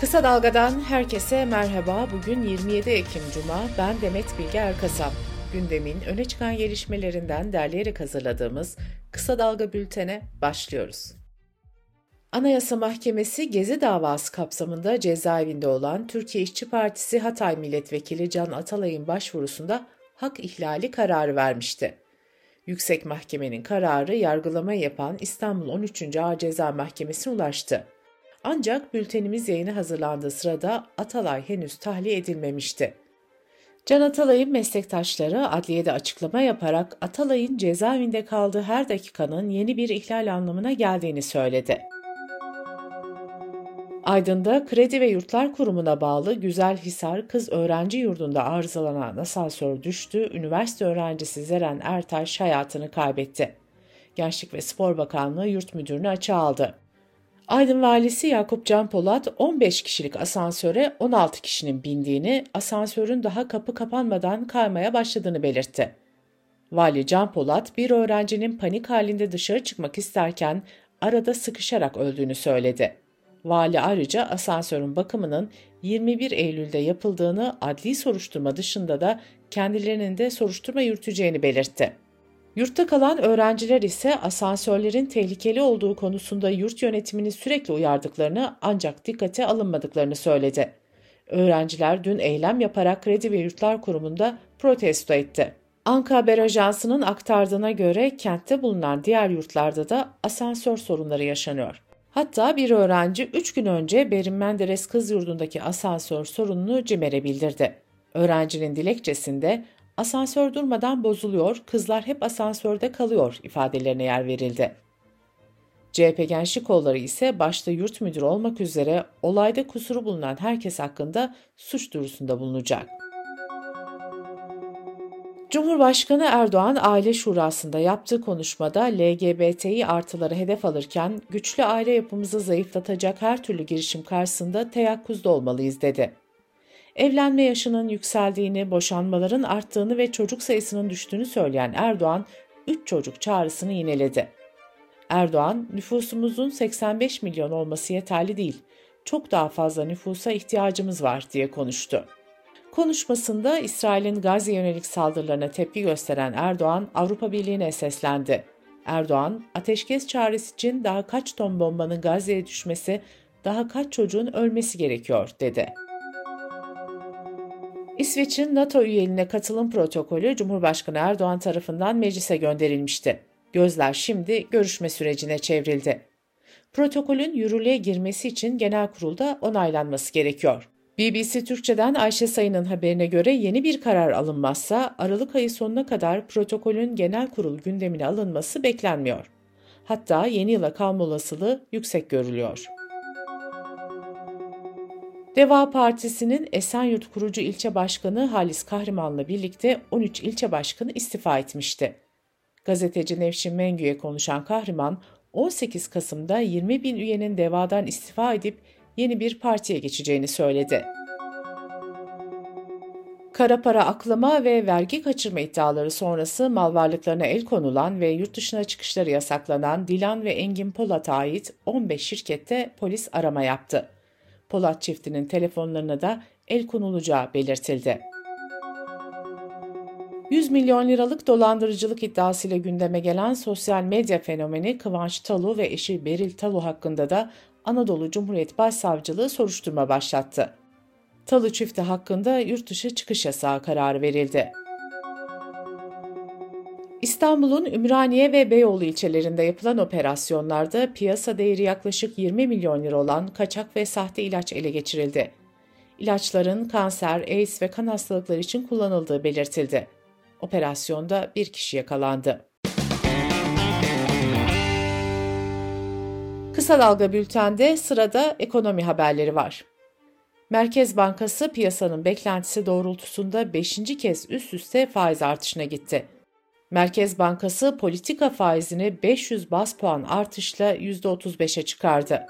Kısa Dalga'dan herkese merhaba. Bugün 27 Ekim Cuma. Ben Demet Bilge Erkasap. Gündemin öne çıkan gelişmelerinden derleyerek hazırladığımız Kısa Dalga Bülten'e başlıyoruz. Anayasa Mahkemesi Gezi davası kapsamında cezaevinde olan Türkiye İşçi Partisi Hatay Milletvekili Can Atalay'ın başvurusunda hak ihlali kararı vermişti. Yüksek Mahkemenin kararı yargılama yapan İstanbul 13. Ağır Ceza Mahkemesi'ne ulaştı. Ancak bültenimiz yayına hazırlandığı sırada Atalay henüz tahliye edilmemişti. Can Atalay'ın meslektaşları adliyede açıklama yaparak Atalay'ın cezaevinde kaldığı her dakikanın yeni bir ihlal anlamına geldiğini söyledi. Aydın'da Kredi ve Yurtlar Kurumu'na bağlı Güzelhisar Kız Öğrenci Yurdu'nda arızalanan asansör düştü, üniversite öğrencisi Zeren Ertaş hayatını kaybetti. Gençlik ve Spor Bakanlığı yurt müdürünü açığa aldı. Aydın valisi Yakup Can Polat, 15 kişilik asansöre 16 kişinin bindiğini, asansörün daha kapı kapanmadan kaymaya başladığını belirtti. Vali Can Polat, bir öğrencinin panik halinde dışarı çıkmak isterken arada sıkışarak öldüğünü söyledi. Vali ayrıca asansörün bakımının 21 Eylül'de yapıldığını, adli soruşturma dışında da kendilerinin de soruşturma yürüteceğini belirtti. Yurtta kalan öğrenciler ise asansörlerin tehlikeli olduğu konusunda yurt yönetimini sürekli uyardıklarını ancak dikkate alınmadıklarını söyledi. Öğrenciler dün eylem yaparak Kredi ve Yurtlar Kurumu'nda protesto etti. Anka Haber Ajansı'nın aktardığına göre kentte bulunan diğer yurtlarda da asansör sorunları yaşanıyor. Hatta bir öğrenci 3 gün önce Berin Menderes Kız Yurdu'ndaki asansör sorununu CİMER'e bildirdi. Öğrencinin dilekçesinde "Asansör durmadan bozuluyor, kızlar hep asansörde kalıyor" ifadelerine yer verildi. CHP Gençlik Kolları ise başta yurt müdürü olmak üzere olayda kusuru bulunan herkes hakkında suç duyurusunda bulunacak. Cumhurbaşkanı Erdoğan Aile Şurası'nda yaptığı konuşmada LGBTİ artıları hedef alırken güçlü aile yapımızı zayıflatacak her türlü girişim karşısında teyakkuzda olmalıyız dedi. Evlenme yaşının yükseldiğini, boşanmaların arttığını ve çocuk sayısının düştüğünü söyleyen Erdoğan, 3 çocuk çağrısını yineledi. Erdoğan, "Nüfusumuzun 85 milyon olması yeterli değil, çok daha fazla nüfusa ihtiyacımız var" diye konuştu. Konuşmasında İsrail'in Gazze'ye yönelik saldırılarına tepki gösteren Erdoğan, Avrupa Birliği'ne seslendi. Erdoğan, "Ateşkes çağrısı için daha kaç ton bombanın Gazze'ye düşmesi, daha kaç çocuğun ölmesi gerekiyor" dedi. İsveç'in NATO üyeliğine katılım protokolü Cumhurbaşkanı Erdoğan tarafından meclise gönderilmişti. Gözler şimdi görüşme sürecine çevrildi. Protokolün yürürlüğe girmesi için genel kurulda onaylanması gerekiyor. BBC Türkçe'den Ayşe Sayın'ın haberine göre yeni bir karar alınmazsa Aralık ayı sonuna kadar protokolün genel kurul gündemine alınması beklenmiyor. Hatta yeni yıla kalma olasılığı yüksek görülüyor. Deva Partisi'nin Esenyurt kurucu ilçe başkanı Halis Kahriman'la birlikte 13 ilçe başkanı istifa etmişti. Gazeteci Nevşin Mengü'ye konuşan Kahriman, 18 Kasım'da 20 bin üyenin Deva'dan istifa edip yeni bir partiye geçeceğini söyledi. Kara para aklama ve vergi kaçırma iddiaları sonrası mal varlıklarına el konulan ve yurt dışına çıkışları yasaklanan Dilan ve Engin Polat'a ait 15 şirkette polis arama yaptı. Polat çiftinin telefonlarına da el konulacağı belirtildi. 100 milyon liralık dolandırıcılık iddiasıyla gündeme gelen sosyal medya fenomeni Kıvanç Talu ve eşi Beril Talu hakkında da Anadolu Cumhuriyet Başsavcılığı soruşturma başlattı. Talu çifti hakkında yurt dışı çıkış yasağı kararı verildi. İstanbul'un Ümraniye ve Beyoğlu ilçelerinde yapılan operasyonlarda piyasa değeri yaklaşık 20 milyon lira olan kaçak ve sahte ilaç ele geçirildi. İlaçların kanser, AIDS ve kan hastalıkları için kullanıldığı belirtildi. Operasyonda bir kişi yakalandı. Kısa Dalga Bülten'de sırada ekonomi haberleri var. Merkez Bankası piyasanın beklentisi doğrultusunda 5. kez üst üste faiz artışına gitti. Merkez Bankası politika faizini 500 baz puan artışla %35'e çıkardı.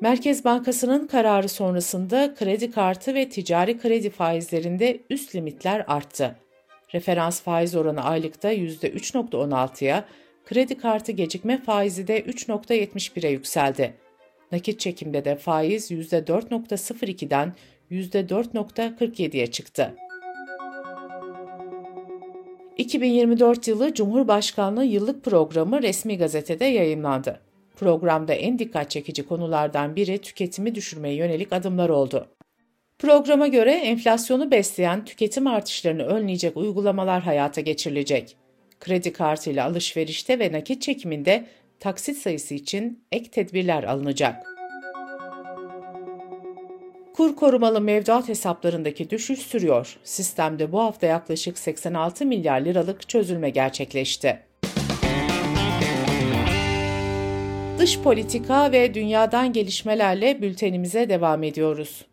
Merkez Bankası'nın kararı sonrasında kredi kartı ve ticari kredi faizlerinde üst limitler arttı. Referans faiz oranı aylıkta %3.16'ya, kredi kartı gecikme faizi de 3.71'e yükseldi. Nakit çekimde de faiz %4.02'den %4.47'ye çıktı. 2024 yılı Cumhurbaşkanlığı Yıllık Programı resmi gazetede yayımlandı. Programda en dikkat çekici konulardan biri tüketimi düşürmeye yönelik adımlar oldu. Programa göre enflasyonu besleyen tüketim artışlarını önleyecek uygulamalar hayata geçirilecek. Kredi kartıyla alışverişte ve nakit çekiminde taksit sayısı için ek tedbirler alınacak. Kur korumalı mevduat hesaplarındaki düşüş sürüyor. Sistemde bu hafta yaklaşık 86 milyar liralık çözülme gerçekleşti. Dış politika ve dünyadan gelişmelerle bültenimize devam ediyoruz.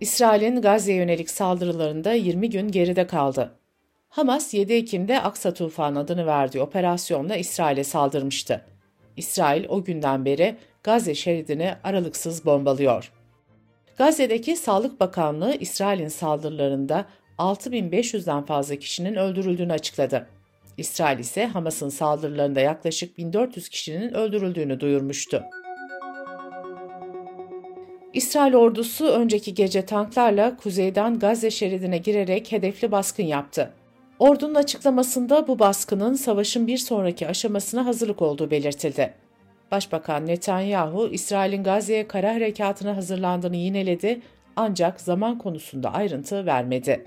İsrail'in Gazze'ye yönelik saldırılarında 20 gün geride kaldı. Hamas 7 Ekim'de Aksa Tufanı adını verdiği operasyonla İsrail'e saldırmıştı. İsrail o günden beri Gazze şeridini aralıksız bombalıyor. Gazze'deki Sağlık Bakanlığı İsrail'in saldırılarında 6.500'den fazla kişinin öldürüldüğünü açıkladı. İsrail ise Hamas'ın saldırılarında yaklaşık 1.400 kişinin öldürüldüğünü duyurmuştu. İsrail ordusu önceki gece tanklarla kuzeyden Gazze şeridine girerek hedefli baskın yaptı. Ordunun açıklamasında bu baskının savaşın bir sonraki aşamasına hazırlık olduğu belirtildi. Başbakan Netanyahu, İsrail'in Gazze'ye kara harekatına hazırlandığını yineledi ancak zaman konusunda ayrıntı vermedi.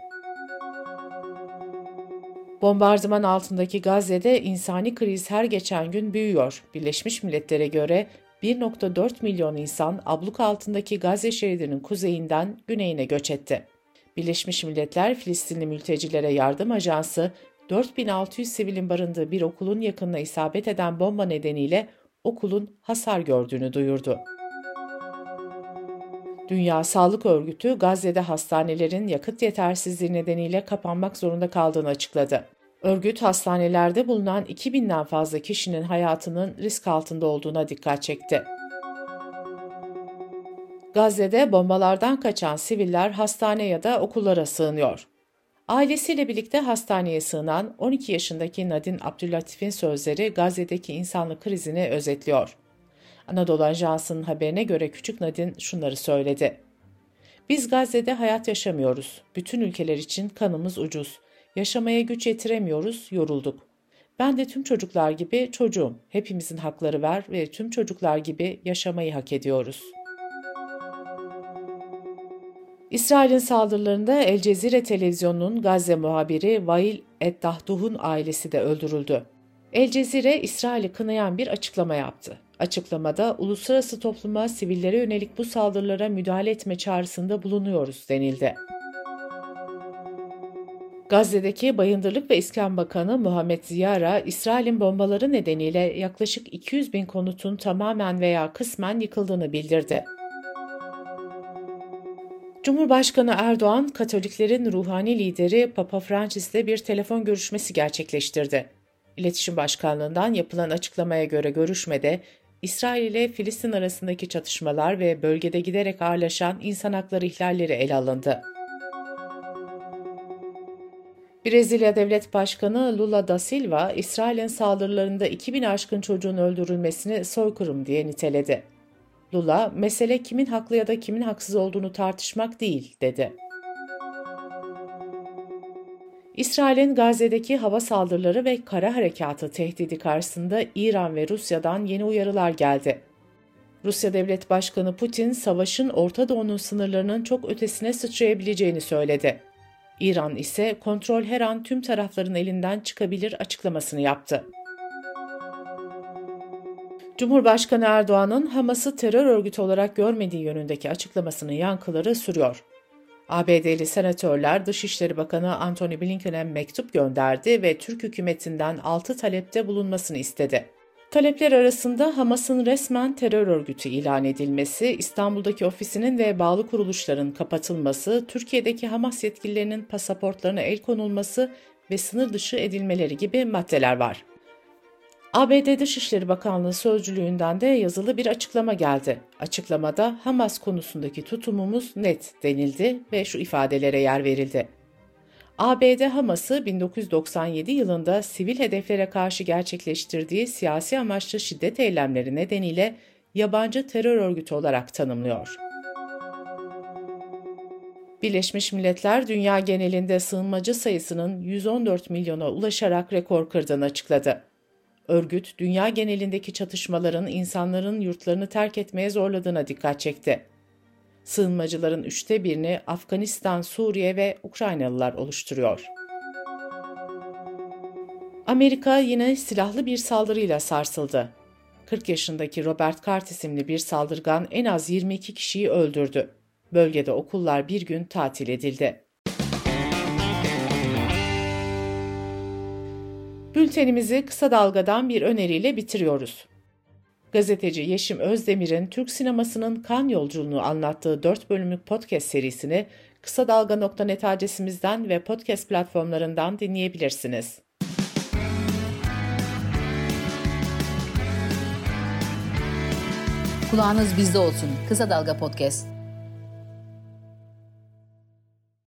Bombardıman altındaki Gazze'de insani kriz her geçen gün büyüyor. Birleşmiş Milletler'e göre 1.4 milyon insan abluk altındaki Gazze şeridinin kuzeyinden güneyine göç etti. Birleşmiş Milletler Filistinli Mültecilere Yardım Ajansı, 4.600 sivilin barındığı bir okulun yakınına isabet eden bomba nedeniyle okulun hasar gördüğünü duyurdu. Dünya Sağlık Örgütü, Gazze'de hastanelerin yakıt yetersizliği nedeniyle kapanmak zorunda kaldığını açıkladı. Örgüt, hastanelerde bulunan 2000'den fazla kişinin hayatının risk altında olduğuna dikkat çekti. Gazze'de bombalardan kaçan siviller hastane ya da okullara sığınıyor. Ailesiyle birlikte hastaneye sığınan 12 yaşındaki Nadine Abdüllatif'in sözleri Gazze'deki insanlık krizini özetliyor. Anadolu Ajansı'nın haberine göre küçük Nadine şunları söyledi. "Biz Gazze'de hayat yaşamıyoruz. Bütün ülkeler için kanımız ucuz. Yaşamaya güç yetiremiyoruz, yorulduk. Ben de tüm çocuklar gibi çocuğum. Hepimizin hakları var ve tüm çocuklar gibi yaşamayı hak ediyoruz." İsrail'in saldırılarında El Cezire televizyonunun Gazze muhabiri Wail Et-Tahtuh'un ailesi de öldürüldü. El Cezire, İsrail'i kınayan bir açıklama yaptı. Açıklamada, "Uluslararası topluma sivillere yönelik bu saldırılara müdahale etme çağrısında bulunuyoruz" denildi. Gazze'deki Bayındırlık ve İskan Bakanı Muhammed Ziyara, İsrail'in bombaları nedeniyle yaklaşık 200 bin konutun tamamen veya kısmen yıkıldığını bildirdi. Cumhurbaşkanı Erdoğan, Katoliklerin ruhani lideri Papa Francis'le bir telefon görüşmesi gerçekleştirdi. İletişim Başkanlığı'ndan yapılan açıklamaya göre görüşmede, İsrail ile Filistin arasındaki çatışmalar ve bölgede giderek ağırlaşan insan hakları ihlalleri ele alındı. Brezilya Devlet Başkanı Lula da Silva, İsrail'in saldırılarında 2000 aşkın çocuğun öldürülmesini soykırım diye niteledi. Lula, "Mesele kimin haklı ya da kimin haksız olduğunu tartışmak değil" dedi. İsrail'in Gazze'deki hava saldırıları ve kara harekatı tehdidi karşısında İran ve Rusya'dan yeni uyarılar geldi. Rusya Devlet Başkanı Putin, savaşın Orta Doğu'nun sınırlarının çok ötesine sıçrayabileceğini söyledi. İran ise "kontrol her an tüm tarafların elinden çıkabilir" açıklamasını yaptı. Cumhurbaşkanı Erdoğan'ın Hamas'ı terör örgütü olarak görmediği yönündeki açıklamasının yankıları sürüyor. ABD'li senatörler Dışişleri Bakanı Antony Blinken'e mektup gönderdi ve Türk hükümetinden 6 talepte bulunmasını istedi. Talepler arasında Hamas'ın resmen terör örgütü ilan edilmesi, İstanbul'daki ofisinin ve bağlı kuruluşların kapatılması, Türkiye'deki Hamas yetkililerinin pasaportlarına el konulması ve sınır dışı edilmeleri gibi maddeler var. ABD Dışişleri Bakanlığı Sözcülüğü'nden de yazılı bir açıklama geldi. Açıklamada "Hamas konusundaki tutumumuz net" denildi ve şu ifadelere yer verildi. "ABD, Hamas'ı 1997 yılında sivil hedeflere karşı gerçekleştirdiği siyasi amaçlı şiddet eylemleri nedeniyle yabancı terör örgütü olarak tanımlıyor. Birleşmiş Milletler, dünya genelinde sığınmacı sayısının 114 milyona ulaşarak rekor kırdığını açıkladı. Örgüt, dünya genelindeki çatışmaların insanların yurtlarını terk etmeye zorladığına dikkat çekti. Sığınmacıların 1/3'ünü Afganistan, Suriye ve Ukraynalılar oluşturuyor. Amerika yine silahlı bir saldırıyla sarsıldı. 40 yaşındaki Robert Card isimli bir saldırgan en az 22 kişiyi öldürdü. Bölgede okullar bir gün tatil edildi. Bültenimizi Kısa Dalga'dan bir öneriyle bitiriyoruz. Gazeteci Yeşim Özdemir'in Türk sinemasının Cannes yolculuğunu anlattığı 4 bölümlük podcast serisini kısadalga.net adresimizden ve podcast platformlarından dinleyebilirsiniz. Kulağınız bizde olsun. Kısa Dalga Podcast.